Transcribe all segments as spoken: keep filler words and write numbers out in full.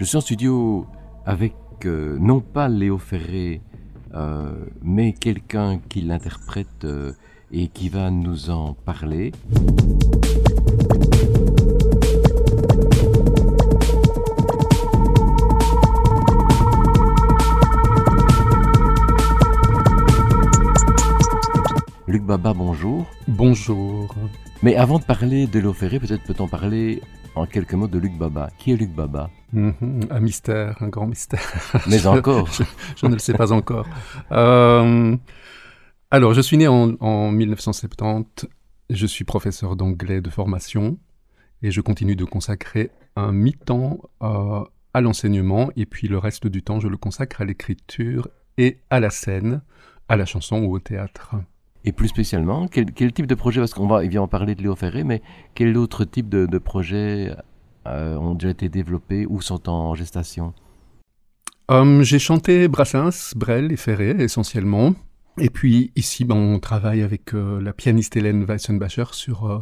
Je suis en studio avec, euh, non pas Léo Ferré, euh, mais quelqu'un qui l'interprète euh, et qui va nous en parler. Luc Baba, bonjour. Bonjour. Mais avant de parler de Léo Ferré, peut-être peut-on parler en quelques mots de Luc Baba. Qui est Luc Baba ? Mm-hmm, un mystère, un grand mystère. Mais je, encore je, je ne le sais pas encore. Euh, alors, je suis né en, en dix-neuf cent soixante-dix. Je suis professeur d'anglais de formation et je continue de consacrer un mi-temps euh, à l'enseignement. Et puis le reste du temps, je le consacre à l'écriture et à la scène, à la chanson ou au théâtre. Et plus spécialement, quel, quel type de projet, parce qu'on va évidemment parler de Léo Ferré, mais quel autre type de, de projets euh, ont déjà été développés ou sont en gestation ? euh, J'ai chanté Brassens, Brel et Ferré essentiellement. Et puis ici, ben, on travaille avec euh, la pianiste Hélène Weissenbacher sur euh,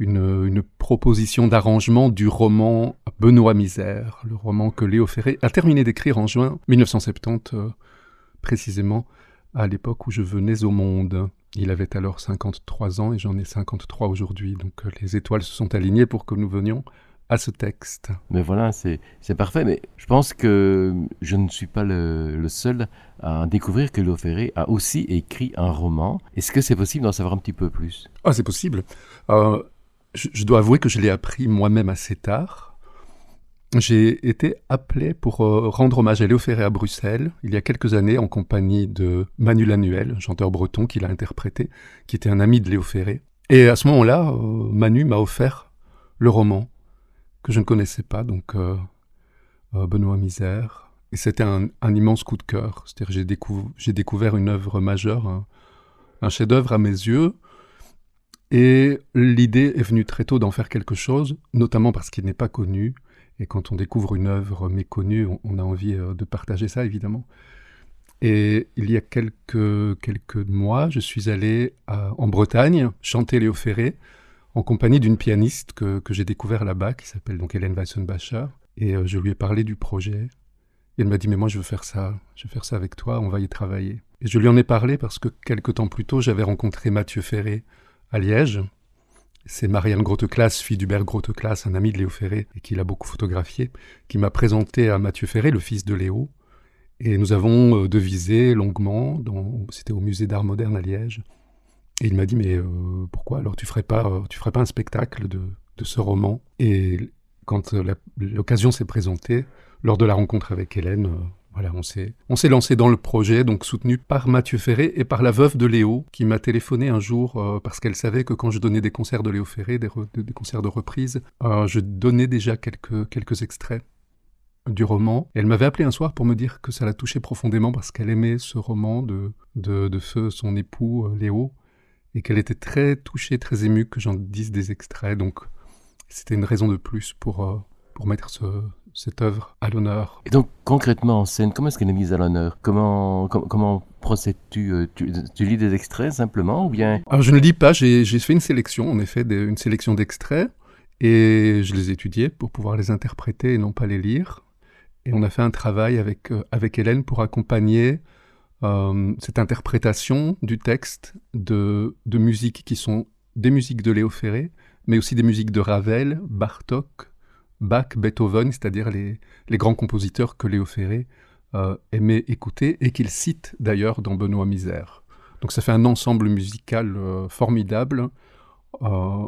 une, une proposition d'arrangement du roman Benoît Misère, le roman que Léo Ferré a terminé d'écrire en juin dix-neuf cent soixante-dix, euh, précisément à l'époque où je venais au monde. Il avait alors cinquante-trois ans et j'en ai cinquante-trois aujourd'hui. Donc les étoiles se sont alignées pour que nous venions à ce texte. Mais voilà, c'est, c'est parfait. Mais je pense que je ne suis pas le, le seul à découvrir que Léo Ferré a aussi écrit un roman. Est-ce que c'est possible d'en savoir un petit peu plus ? Ah, c'est possible. Euh, je, je dois avouer que je l'ai appris moi-même assez tard. J'ai été appelé pour euh, rendre hommage à Léo Ferré à Bruxelles, il y a quelques années, en compagnie de Manu Lanuel, chanteur breton qui l'a interprété, qui était un ami de Léo Ferré. Et à ce moment-là, euh, Manu m'a offert le roman que je ne connaissais pas, donc euh, euh, Benoît Misère. Et c'était un, un immense coup de cœur. C'est-à-dire j'ai, décou- j'ai découvert une œuvre majeure, un, un chef-d'œuvre à mes yeux. Et l'idée est venue très tôt d'en faire quelque chose, notamment parce qu'il n'est pas connu. Et quand on découvre une œuvre méconnue, on a envie de partager ça, évidemment. Et il y a quelques, quelques mois, je suis allé à, en Bretagne chanter Léo Ferré en compagnie d'une pianiste que, que j'ai découvert là-bas, qui s'appelle donc Hélène Weissenbacher. Et je lui ai parlé du projet. Et elle m'a dit « Mais moi, je veux faire ça. Je veux faire ça avec toi. On va y travailler. » Et je lui en ai parlé parce que quelques temps plus tôt, j'avais rencontré Mathieu Ferré à Liège. C'est Marianne Groteclasse, fille d'Hubert Groteclasse, un ami de Léo Ferré, et qui l'a beaucoup photographié, qui m'a présenté à Mathieu Ferré, le fils de Léo. Et nous avons devisé longuement, dans, c'était au musée d'art moderne à Liège. Et il m'a dit, mais euh, pourquoi alors tu ne ferais pas, euh, tu ferais pas un spectacle de, de ce roman ? Et quand euh, la, l'occasion s'est présentée, lors de la rencontre avec Hélène, euh, voilà, on s'est, on s'est lancé dans le projet, donc soutenu par Mathieu Ferré et par la veuve de Léo, qui m'a téléphoné un jour euh, parce qu'elle savait que quand je donnais des concerts de Léo Ferré, des, re, des concerts de reprise, euh, je donnais déjà quelques, quelques extraits du roman. Et elle m'avait appelé un soir pour me dire que ça la touchait profondément parce qu'elle aimait ce roman de, de, de feu, son époux euh, Léo, et qu'elle était très touchée, très émue que j'en dise des extraits. Donc c'était une raison de plus pour, euh, pour mettre ce... cette œuvre à l'honneur. Et donc, concrètement, en scène, comment est-ce qu'elle est mise à l'honneur ? Comment, com- comment procèdes-tu ? euh, tu, tu lis des extraits, simplement, ou bien... Alors, je ne lis pas. J'ai, j'ai fait une sélection, en effet, des, une sélection d'extraits, et je les étudiais pour pouvoir les interpréter et non pas les lire. Et on a fait un travail avec, euh, avec Hélène pour accompagner euh, cette interprétation du texte de, de musiques qui sont des musiques de Léo Ferré, mais aussi des musiques de Ravel, Bartok, Bach, Beethoven, c'est-à-dire les, les grands compositeurs que Léo Ferré euh, aimait écouter et qu'il cite d'ailleurs dans Benoît Misère. Donc ça fait un ensemble musical euh, formidable euh,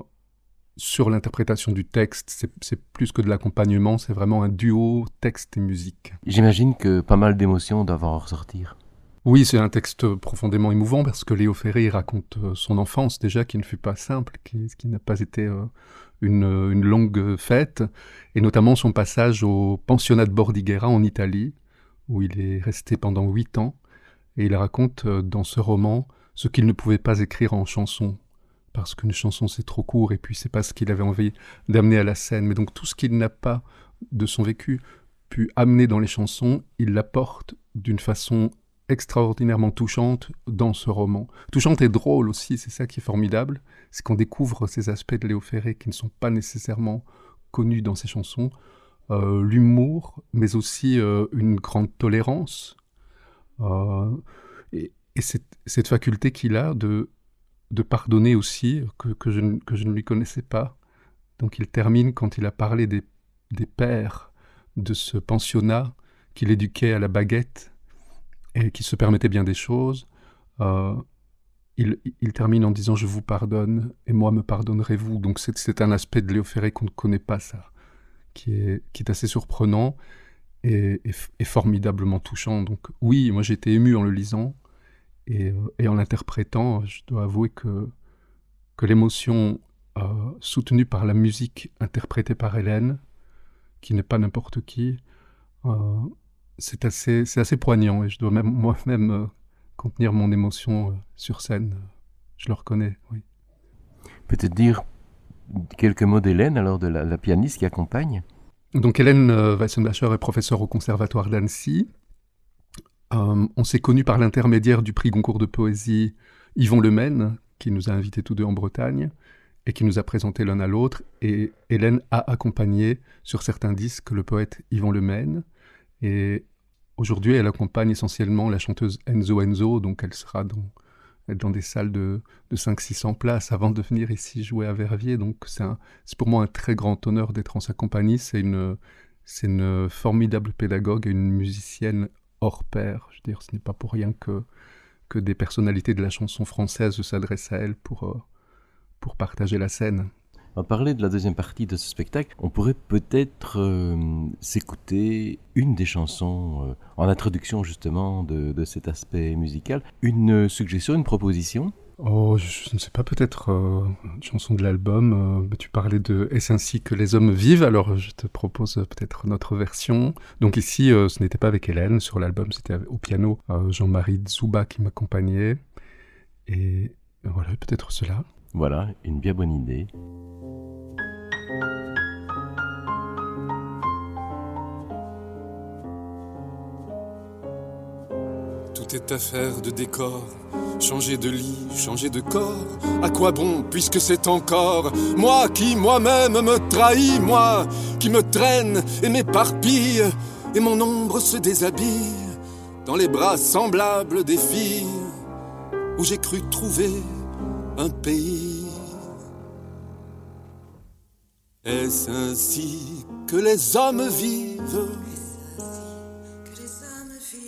sur l'interprétation du texte. C'est, c'est plus que de l'accompagnement, c'est vraiment un duo texte et musique. J'imagine que pas mal d'émotions doivent en ressortir. Oui, c'est un texte profondément émouvant parce que Léo Ferré raconte son enfance déjà qui ne fut pas simple, qui, qui n'a pas été euh, une, une longue fête, et notamment son passage au pensionnat de Bordighera en Italie, où il est resté pendant huit ans, et il raconte euh, dans ce roman ce qu'il ne pouvait pas écrire en chanson, parce qu'une chanson c'est trop court, et puis c'est pas ce qu'il avait envie d'amener à la scène, mais donc tout ce qu'il n'a pas de son vécu pu amener dans les chansons, il l'apporte d'une façon extraordinairement touchante dans ce roman. Touchante et drôle aussi, c'est ça qui est formidable, c'est qu'on découvre ces aspects de Léo Ferré qui ne sont pas nécessairement connus dans ses chansons, euh, l'humour, mais aussi euh, une grande tolérance. Euh, et et cette, cette faculté qu'il a de, de pardonner aussi, que, que, je, que je ne lui connaissais pas. Donc il termine quand il a parlé des, des pères de ce pensionnat qu'il éduquait à la baguette et qui se permettait bien des choses. Euh, Il, il termine en disant « Je vous pardonne et moi me pardonnerez-vous ». Donc c'est, c'est un aspect de Léo Ferré qu'on ne connaît pas, ça, qui est, qui est assez surprenant et, et, et formidablement touchant. Donc oui, moi j'étais ému en le lisant et, et en l'interprétant. Je dois avouer que, que l'émotion euh, soutenue par la musique interprétée par Hélène, qui n'est pas n'importe qui, euh, c'est, assez, c'est assez poignant et je dois même, moi-même... Euh, contenir mon émotion sur scène. Je le reconnais, oui. Peut-être dire quelques mots d'Hélène, alors, de la, la pianiste qui accompagne. Donc Hélène Weissenbacher est professeure au Conservatoire d'Annecy. Euh, on s'est connus par l'intermédiaire du Prix Goncourt de Poésie Yvon Lemaine, qui nous a invités tous deux en Bretagne et qui nous a présentés l'un à l'autre. Et Hélène a accompagné sur certains disques le poète Yvon Lemaine. Et aujourd'hui, elle accompagne essentiellement la chanteuse Enzo Enzo, donc elle sera dans, dans des salles de, de cinq cents six cents places avant de venir ici jouer à Verviers. Donc c'est, un, c'est pour moi un très grand honneur d'être en sa compagnie. C'est une, c'est une formidable pédagogue et une musicienne hors pair. Je veux dire, ce n'est pas pour rien que, que des personnalités de la chanson française s'adressent à elle pour, pour partager la scène. On va parler de la deuxième partie de ce spectacle. On pourrait peut-être euh, s'écouter une des chansons, euh, en introduction justement de, de cet aspect musical. Une suggestion, une proposition ? Oh, je ne sais pas, peut-être euh, une chanson de l'album. Euh, tu parlais de « Est-ce ainsi que les hommes vivent ?» Alors je te propose peut-être notre version. Donc ici, euh, ce n'était pas avec Hélène, sur l'album c'était au piano euh, Jean-Marie Zouba qui m'accompagnait. Et voilà, peut-être cela. Voilà, une bien bonne idée. Tout est affaire de décor, changer de lit, changer de corps. À quoi bon, puisque c'est encore moi qui moi-même me trahis, moi qui me traîne et m'éparpille, et mon ombre se déshabille dans les bras semblables des filles où j'ai cru trouver un pays. Est-ce ainsi que les hommes vivent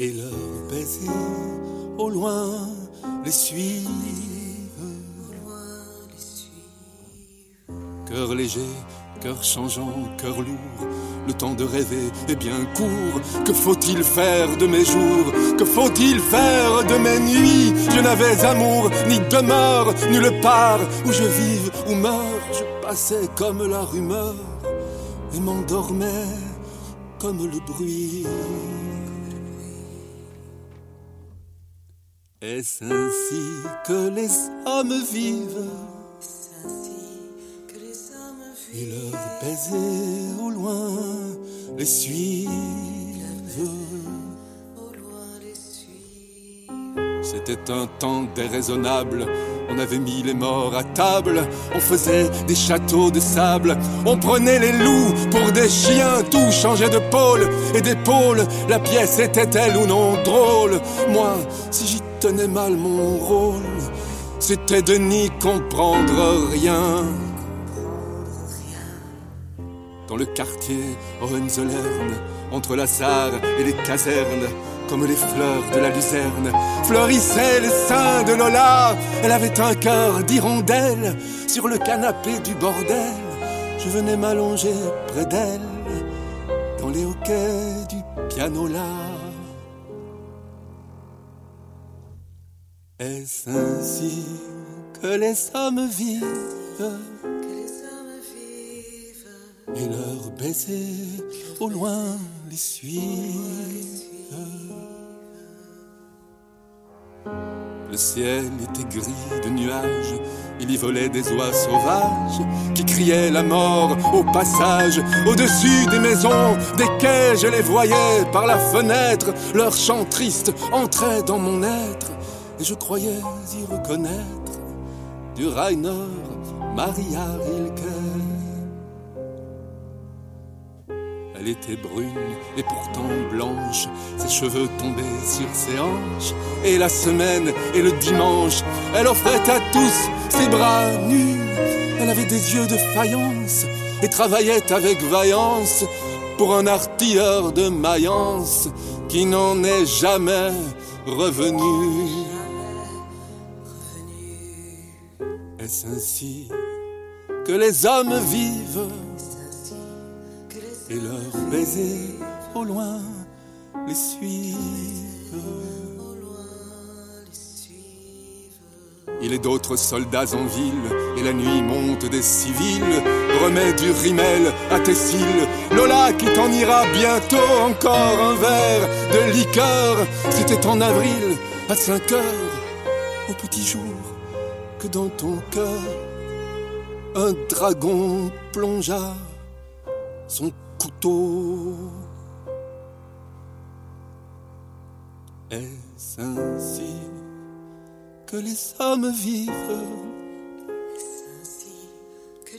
et leurs baisers au loin les suivent? Cœur léger, cœur changeant, cœur lourd, le temps de rêver est bien court. Que faut-il faire de mes jours? Que faut-il faire de mes nuits? Je n'avais amour ni demeure nulle part où je vive ou meure. Je passais comme la rumeur et m'endormais comme le bruit. Est-ce ainsi que les hommes vivent et leurs baisers au loin les suivent? C'était un temps déraisonnable, on avait mis les morts à table, on faisait des châteaux de sable, on prenait les loups pour des chiens, tout changeait de pôle et d'épaule, la pièce était-elle ou non drôle? Moi, si j'y tenais mal mon rôle, c'était de n'y comprendre rien. Dans le quartier Hohenzollern, entre la Sarre et les casernes, comme les fleurs de la lucerne, fleurissaient les seins de Lola. Elle avait un cœur d'hirondelle sur le canapé du bordel. Je venais m'allonger près d'elle dans les hoquets du pianola. Est-ce ainsi que les hommes vivent et leurs baisers au loin les suivent? Le ciel était gris de nuages, il y volait des oies sauvages qui criaient la mort au passage. Au-dessus des maisons, des quais, je les voyais par la fenêtre. Leur chant triste entrait dans mon être et je croyais y reconnaître du Rainer Maria Rilke. elle était brune et pourtant blanche, ses cheveux tombaient sur ses hanches, et la semaine et le dimanche, elle offrait à tous ses bras nus. Elle avait des yeux de faïence et travaillait avec vaillance pour un artilleur de Mayence qui n'en est jamais revenu. Est-ce ainsi que les hommes vivent ? Et leurs baisers au loin les suivent. Il est d'autres soldats en ville, et la nuit monte des civils, remet du rimel à tes cils. Lola qui t'en ira bientôt, encore un verre de liqueur. C'était en avril, à cinq heures, au petit jour, que dans ton cœur, un dragon plongea son couteau. Est-ce ainsi que les hommes vivent ? Est-ce ainsi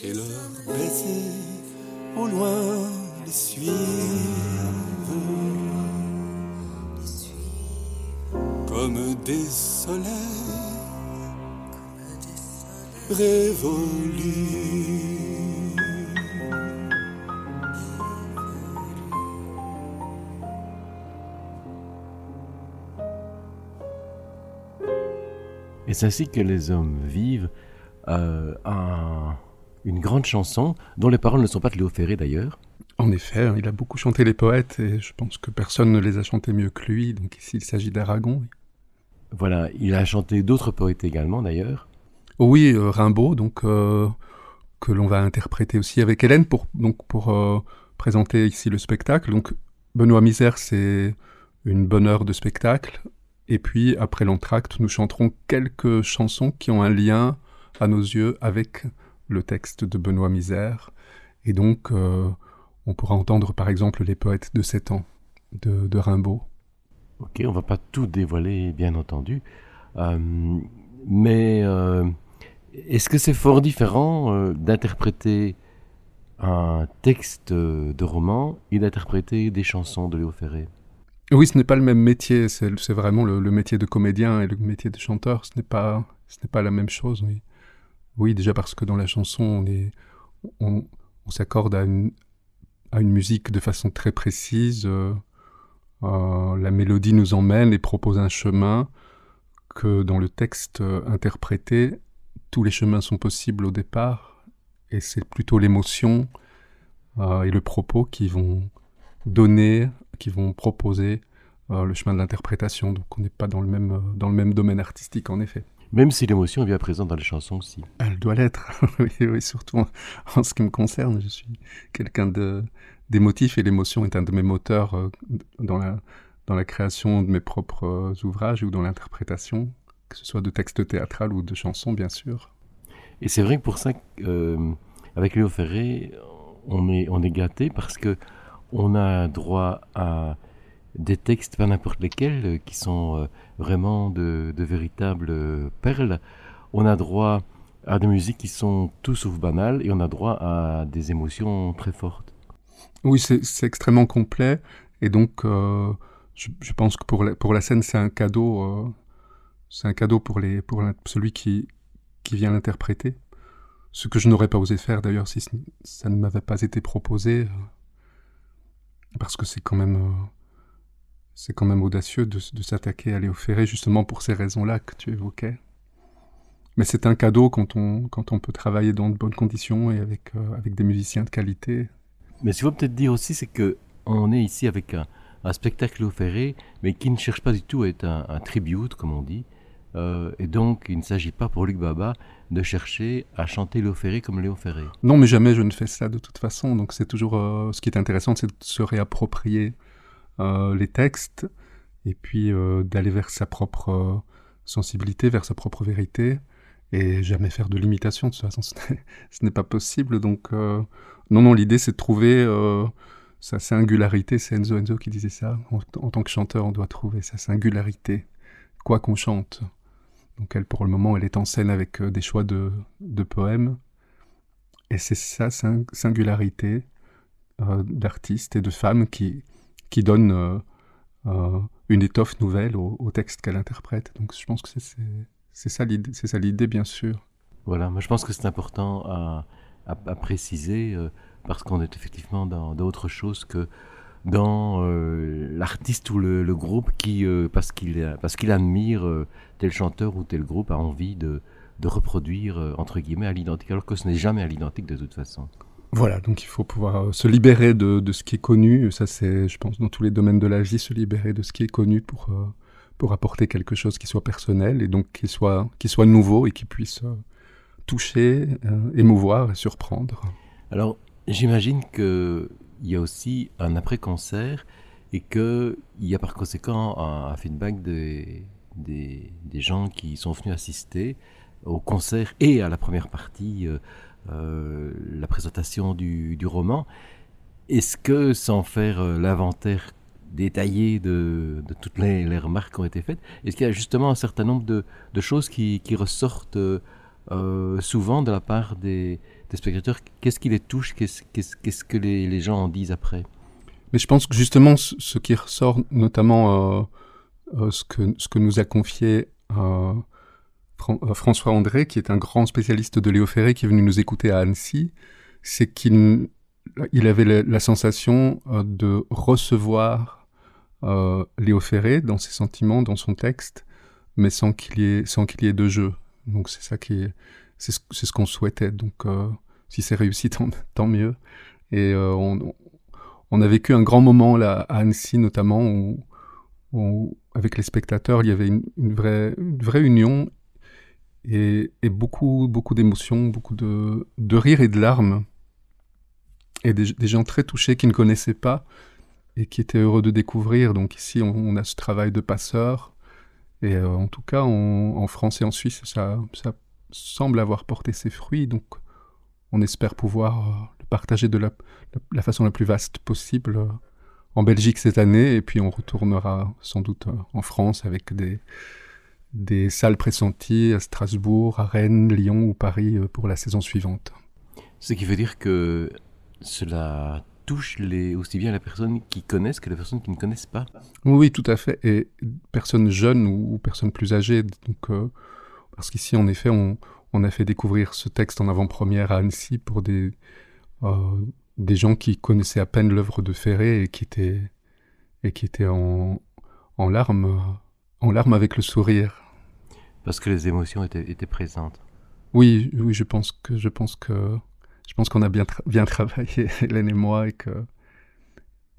que et leurs baisers au loin les suivent, les suivent comme des soleils, comme des soleils révolus. Et c'est ainsi que les hommes vivent, euh, un, une grande chanson dont les paroles ne sont pas de Léo Ferré d'ailleurs. En effet, il a beaucoup chanté les poètes et je pense que personne ne les a chantés mieux que lui, donc ici il s'agit d'Aragon. Voilà, il a chanté d'autres poètes également d'ailleurs. Oui, euh, Rimbaud, donc, euh, que l'on va interpréter aussi avec Hélène pour, donc, pour euh, présenter ici le spectacle. Donc Benoît Misère, c'est une bonne heure de spectacle. Et puis, après l'entracte, nous chanterons quelques chansons qui ont un lien, à nos yeux, avec le texte de Benoît Misère. Et donc, euh, on pourra entendre, par exemple, Les poètes de sept ans, de, de Rimbaud. Ok, on ne va pas tout dévoiler, bien entendu. Euh, mais euh, est-ce que c'est fort différent euh, d'interpréter un texte de roman et d'interpréter des chansons de Léo Ferré ? Oui, ce n'est pas le même métier, c'est, c'est vraiment le, le métier de comédien et le métier de chanteur, ce n'est pas, ce n'est pas la même chose. Oui, oui, déjà parce que dans la chanson, on, est, on, on s'accorde à une, à une musique de façon très précise, euh, euh, la mélodie nous emmène et propose un chemin que dans le texte interprété, tous les chemins sont possibles au départ, et c'est plutôt l'émotion euh, et le propos qui vont donner... qui vont proposer euh, le chemin de l'interprétation. Donc on n'est pas dans le, même, euh, dans le même domaine artistique, en effet. Même si l'émotion est bien présente dans les chansons aussi. Elle doit l'être, oui, oui, surtout en, en ce qui me concerne. Je suis quelqu'un de, d'émotif et l'émotion est un de mes moteurs euh, dans, la, dans la création de mes propres euh, ouvrages ou dans l'interprétation, que ce soit de textes théâtrales ou de chansons, bien sûr. Et c'est vrai que pour ça, euh, avec Léo Ferré, on est, on est gâté parce que on a droit à des textes, pas n'importe lesquels, qui sont vraiment de, de véritables perles. On a droit à des musiques qui sont tout sauf banales et on a droit à des émotions très fortes. Oui, c'est, c'est extrêmement complet. Et donc, euh, je, je pense que pour la, pour la scène, c'est un cadeau, euh, c'est un cadeau pour, les, pour la, celui qui, qui vient l'interpréter. Ce que je n'aurais pas osé faire, d'ailleurs, si ça ne m'avait pas été proposé. Parce que c'est quand même, euh, c'est quand même audacieux de, de s'attaquer à Léo Ferré, justement pour ces raisons-là que tu évoquais. Mais c'est un cadeau quand on, quand on peut travailler dans de bonnes conditions et avec, euh, avec des musiciens de qualité. Mais ce qu'il faut peut-être dire aussi, c'est qu'on est ici avec un, un spectacle Léo Ferré, mais qui ne cherche pas du tout à être un, un tribute, comme on dit. Euh, et donc, il ne s'agit pas pour Luc Baba de chercher à chanter Léo Ferré comme Léo Ferré. Non, mais jamais je ne fais ça de toute façon. Donc, c'est toujours euh, ce qui est intéressant, c'est de se réapproprier euh, les textes et puis euh, d'aller vers sa propre euh, sensibilité, vers sa propre vérité et jamais faire de l'imitation. De toute façon, ce n'est, ce n'est pas possible. Donc, euh, non, non, l'idée, c'est de trouver euh, sa singularité. C'est Enzo Enzo qui disait ça. En, en tant que chanteur, on doit trouver sa singularité, quoi qu'on chante. Donc elle, pour le moment, elle est en scène avec des choix de, de poèmes. Et c'est sa singularité euh, d'artistes et de femmes qui, qui donnent euh, euh, une étoffe nouvelle au, au texte qu'elle interprète. Donc je pense que c'est, c'est, c'est, ça, l'idée, c'est ça l'idée, bien sûr. Voilà, moi je pense que c'est important à, à, à préciser, euh, parce qu'on est effectivement dans d'autres choses que dans euh, l'artiste ou le, le groupe qui, euh, parce, qu'il a, parce qu'il admire euh, tel chanteur ou tel groupe, a envie de, de reproduire, euh, entre guillemets, à l'identique, alors que ce n'est jamais à l'identique de toute façon. Voilà, donc il faut pouvoir se libérer de, de ce qui est connu, ça c'est, je pense, dans tous les domaines de la vie, se libérer de ce qui est connu pour, euh, pour apporter quelque chose qui soit personnel, et donc qui soit, qui soit nouveau et qui puisse euh, toucher, euh, émouvoir et surprendre. Alors, j'imagine que... il y a aussi un après-concert et qu'il y a par conséquent un, un feedback des, des, des gens qui sont venus assister au concert et à la première partie, euh, euh, la présentation du, du roman. Est-ce que, sans faire euh, l'inventaire détaillé de, de toutes les, les remarques qui ont été faites, est-ce qu'il y a justement un certain nombre de, de choses qui, qui ressortent euh, euh, souvent de la part des... des spectateurs, qu'est-ce qui les touche, qu'est-ce, qu'est-ce, qu'est-ce que les, les gens en disent après? Mais je pense que justement, ce, ce qui ressort, notamment euh, euh, ce, que, ce que nous a confié euh, Fran- euh, François André, qui est un grand spécialiste de Léo Ferré, qui est venu nous écouter à Annecy, c'est qu'il il avait la, la sensation euh, de recevoir euh, Léo Ferré dans ses sentiments, dans son texte, mais sans qu'il y ait, sans qu'il y ait de jeu. Donc c'est ça qui est... C'est ce, c'est ce qu'on souhaitait, donc euh, si c'est réussi, tant, tant mieux. Et euh, on, on a vécu un grand moment là, à Annecy, notamment, où, où, avec les spectateurs, il y avait une, une, vraie, une vraie union et, et beaucoup, beaucoup d'émotions, beaucoup de, de rires et de larmes. Et des, des gens très touchés qui ne connaissaient pas et qui étaient heureux de découvrir. Donc ici, on, on a ce travail de passeur. Et euh, en tout cas, on, en France et en Suisse, ça... ça semble avoir porté ses fruits, donc on espère pouvoir le partager de la, la, la façon la plus vaste possible en Belgique cette année, et puis on retournera sans doute en France avec des, des salles pressenties à Strasbourg, à Rennes, Lyon ou Paris pour la saison suivante. Ce qui veut dire que cela touche les, aussi bien les personnes qui connaissent que les personnes qui ne connaissent pas. Oui, tout à fait, et personnes jeunes ou, ou personnes plus âgées, donc... Euh, Parce qu'ici, en effet, on, on a fait découvrir ce texte en avant-première à Annecy pour des, euh, des gens qui connaissaient à peine l'œuvre de Ferré et qui étaient, et qui étaient en, en, larmes, en larmes avec le sourire. Parce que les émotions étaient, étaient présentes. Oui, oui, je pense que je pense que je pense qu'on a bien, tra- bien travaillé, Hélène et moi, et que,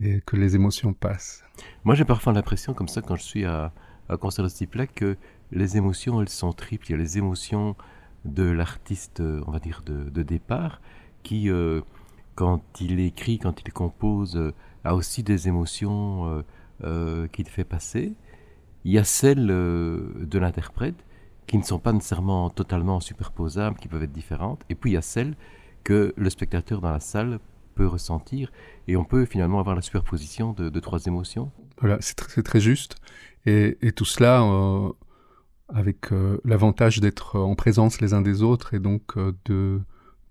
et que les émotions passent. Moi, j'ai parfois l'impression, comme ça, quand je suis à, à un concert de ce type-là, que... les émotions, elles sont triples. Il y a les émotions de l'artiste, on va dire, de, de départ, qui, euh, quand il écrit, quand il compose, euh, a aussi des émotions euh, euh, qu'il fait passer. Il y a celles euh, de l'interprète, qui ne sont pas nécessairement totalement superposables, qui peuvent être différentes. Et puis, il y a celles que le spectateur dans la salle peut ressentir. Et on peut finalement avoir la superposition de, de trois émotions. Voilà, c'est, tr- c'est très juste. Et, et tout cela... Euh... avec euh, l'avantage d'être en présence les uns des autres et donc euh, de,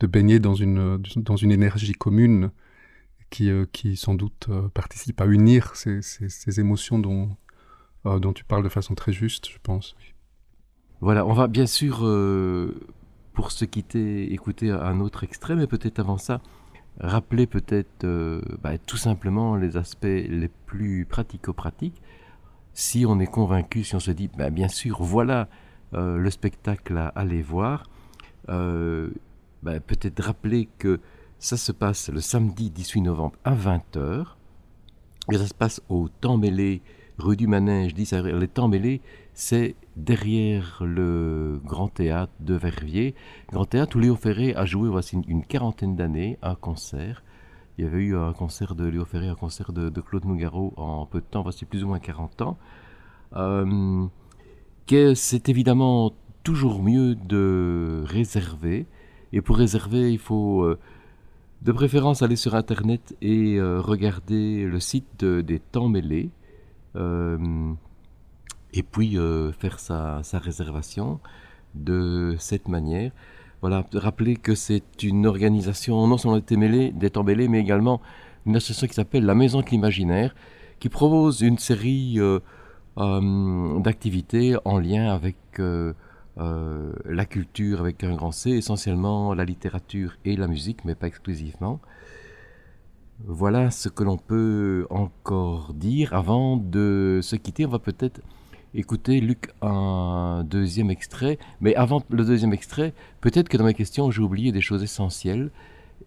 de baigner dans une, dans une énergie commune qui, euh, qui sans doute euh, participe à unir ces, ces, ces émotions dont, euh, dont tu parles de façon très juste, je pense. Oui. Voilà, on va bien sûr, euh, pour se quitter, écouter un autre extrait, mais peut-être avant ça, rappeler peut-être euh, bah, tout simplement les aspects les plus pratico-pratiques. Si on est convaincu, si on se dit, ben bien sûr, voilà euh, le spectacle à aller voir, euh, ben peut-être rappeler que ça se passe le samedi dix-huit novembre à vingt heures, et ça se passe au Temps Mêlés, rue du Manège, dix avril. Les Temps Mêlés, c'est derrière le Grand Théâtre de Verviers, Grand Théâtre où Léo Ferré a joué, voici une quarantaine d'années, un concert. Il y avait eu un concert de Léo Ferré, un concert de, de Claude Nougaro en peu de temps, voici plus ou moins quarante ans. Euh, que c'est évidemment toujours mieux de réserver. Et pour réserver, il faut euh, de préférence aller sur Internet et euh, regarder le site de, des Temps Mêlés. Euh, et puis euh, faire sa, sa réservation de cette manière. Voilà, rappeler que c'est une organisation non seulement des Temps Mêlés, mais également une association qui s'appelle la Maison de l'Imaginaire, qui propose une série euh, euh, d'activités en lien avec euh, euh, la culture, avec un grand C, essentiellement la littérature et la musique, mais pas exclusivement. Voilà ce que l'on peut encore dire. Avant de se quitter, on va peut-être écouter, Luc, un deuxième extrait. Mais avant le deuxième extrait, peut-être que dans mes questions, j'ai oublié des choses essentielles.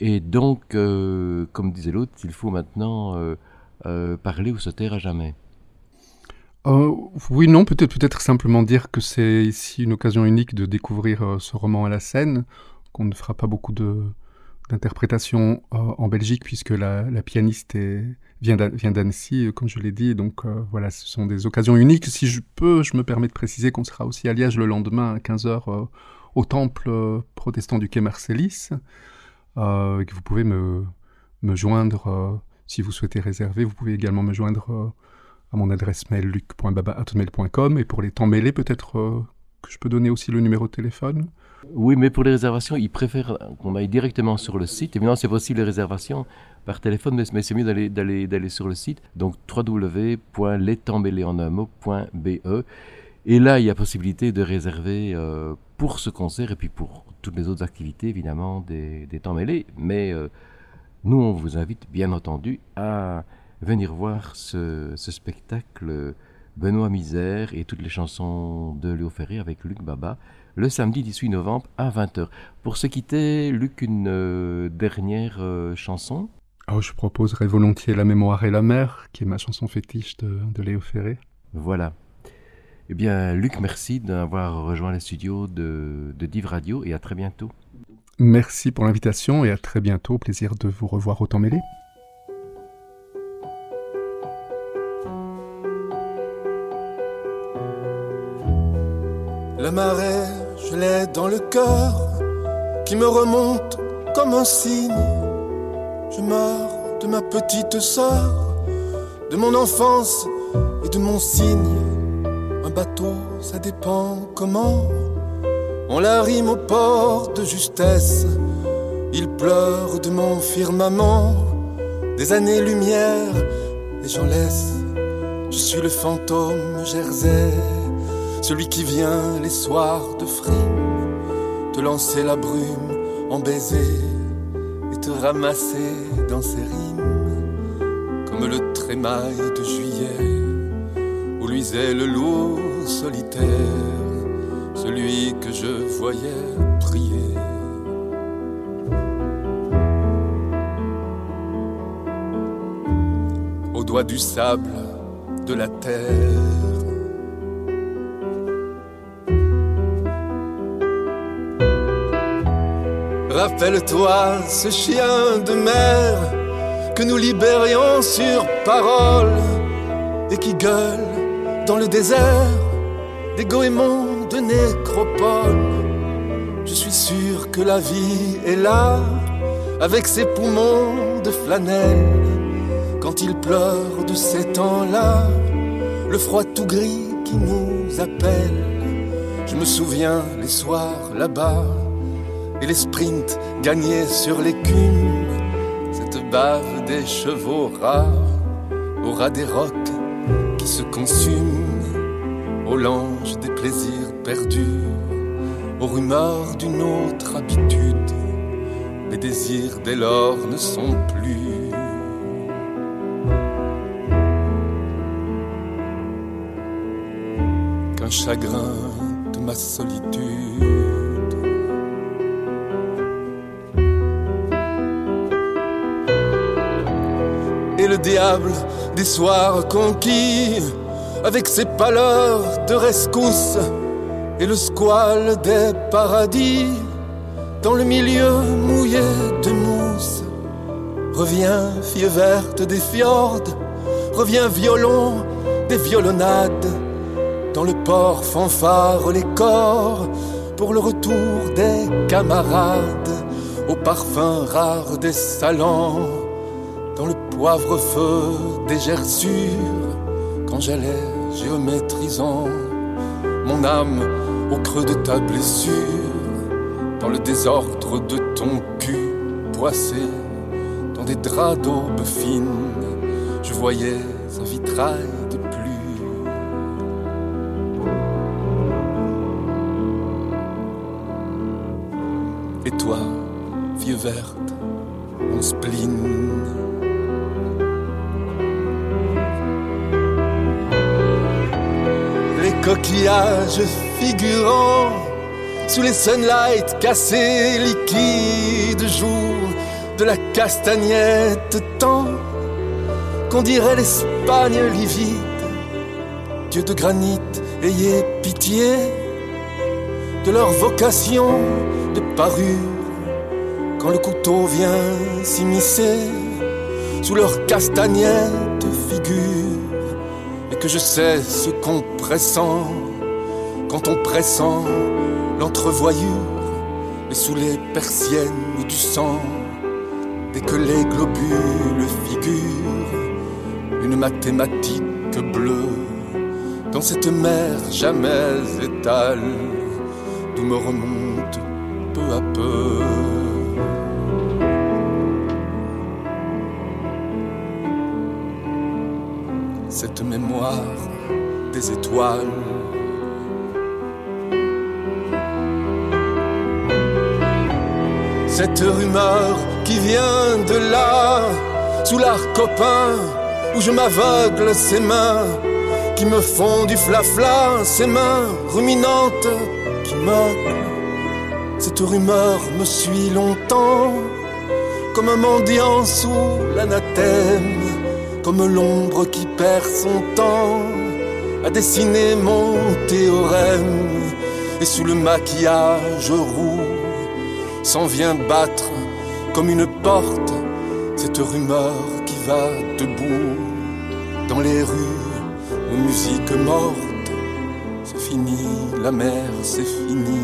Et donc, euh, comme disait l'autre, il faut maintenant euh, euh, parler ou se taire à jamais. Euh, oui, non, peut-être, peut-être simplement dire que c'est ici une occasion unique de découvrir euh, ce roman à la scène, qu'on ne fera pas beaucoup de... d'interprétation euh, en Belgique, puisque la, la pianiste est, vient, d'A, vient d'Annecy, comme je l'ai dit. Donc euh, voilà, ce sont des occasions uniques. Si je peux, je me permets de préciser qu'on sera aussi à Liège le lendemain à quinze heures euh, au temple euh, protestant du Quai Marcellis, euh, et que vous pouvez me, me joindre, euh, si vous souhaitez réserver. Vous pouvez également me joindre euh, à mon adresse mail luc point baba arobase hotmail point com, et pour les temps mêlés, peut-être euh, que je peux donner aussi le numéro de téléphone. Oui, mais pour les réservations, ils préfèrent qu'on aille directement sur le site. Évidemment, c'est possible les réservations par téléphone, mais, mais c'est mieux d'aller, d'aller, d'aller sur le site. Donc, w w w point les temps mêlés en un mot point b e. Et là, il y a possibilité de réserver euh, pour ce concert et puis pour toutes les autres activités, évidemment, des, des temps mêlés. Mais euh, nous, on vous invite, bien entendu, à venir voir ce, ce spectacle Benoît Misère et toutes les chansons de Léo Ferré avec Luc Baba, le samedi dix-huit novembre à vingt heures. Pour se quitter, Luc, une euh, dernière euh, chanson. Oh, je proposerais volontiers La mémoire et la mer, qui est ma chanson fétiche de, de Léo Ferré. Voilà. Eh bien, Luc, merci d'avoir rejoint les studios de, de Div Radio et à très bientôt. Merci pour l'invitation et à très bientôt. Plaisir de vous revoir au Temps Mêlé. La marée, je l'ai dans le cœur, qui me remonte comme un signe. Je meurs de ma petite sœur, de mon enfance et de mon signe. Un bateau, ça dépend comment. On la rime au port de justesse. Il pleure de mon firmament, des années-lumière, et j'en laisse. Je suis le fantôme Jersey, celui qui vient les soirs de frime te lancer la brume en baiser et te ramasser dans ses rimes, comme le trémail de juillet où luisait le loup solitaire, celui que je voyais prier. Au doigt du sable de la terre, rappelle-toi ce chien de mer que nous libérions sur parole et qui gueule dans le désert des goémons de nécropole. Je suis sûr que la vie est là avec ses poumons de flanelle. Quand il pleure de ces temps-là, le froid tout gris qui nous appelle. Je me souviens les soirs là-bas et les sprints gagnés sur l'écume, cette bave des chevaux rats, au ras des rocs qui se consument, au lange des plaisirs perdus, aux rumeurs d'une autre habitude. Mes désirs dès lors ne sont plus. Qu'un chagrin de ma solitude. Et le diable des soirs conquis, avec ses pâleurs de rescousse, et le squale des paradis, dans le milieu mouillé de mousse. Reviens, fille verte des fjords, reviens, violon des violonnades, dans le port fanfare les corps, pour le retour des camarades, au parfum rare des salons, dans le poivre feu des gerçures, quand j'allais géométrisant mon âme au creux de ta blessure, dans le désordre de ton cul poissé, dans des draps d'aube fine, je voyais un vitrail de pluie. Et toi, fille verte, mon spleen. Les coquillages figurants sous les sunlights cassés, liquides jour de la castagnette, tant qu'on dirait l'Espagne livide. Dieu de granit, ayez pitié de leur vocation de parure, quand le couteau vient s'immiscer sous leur castagnette figure, et que je sais ce qu'on pressent quand on pressent l'entrevoyure, et sous les persiennes du sang, dès que les globules figurent une mathématique bleue dans cette mer jamais étale, d'où me remonte peu à peu cette mémoire des étoiles. Cette rumeur qui vient de là, sous l'arc copain, où je m'aveugle, ces mains qui me font du flafla, ces mains ruminantes qui meuglent. Cette rumeur me suit longtemps, comme un mendiant sous l'anathème, comme l'ombre qui perd son temps à dessiner mon théorème. Et sous le maquillage roux s'en vient battre comme une porte cette rumeur qui va debout dans les rues aux musiques mortes. C'est fini, la mer, c'est fini.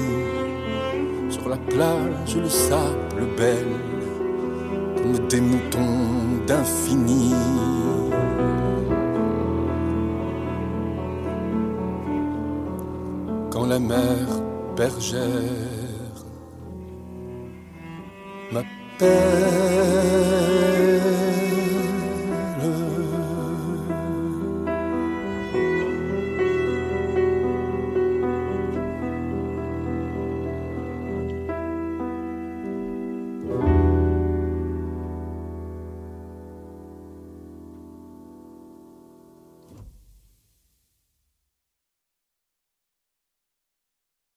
Sur la plage, le sable belle comme des moutons d'infini. Quand la mer bergère m'appelle.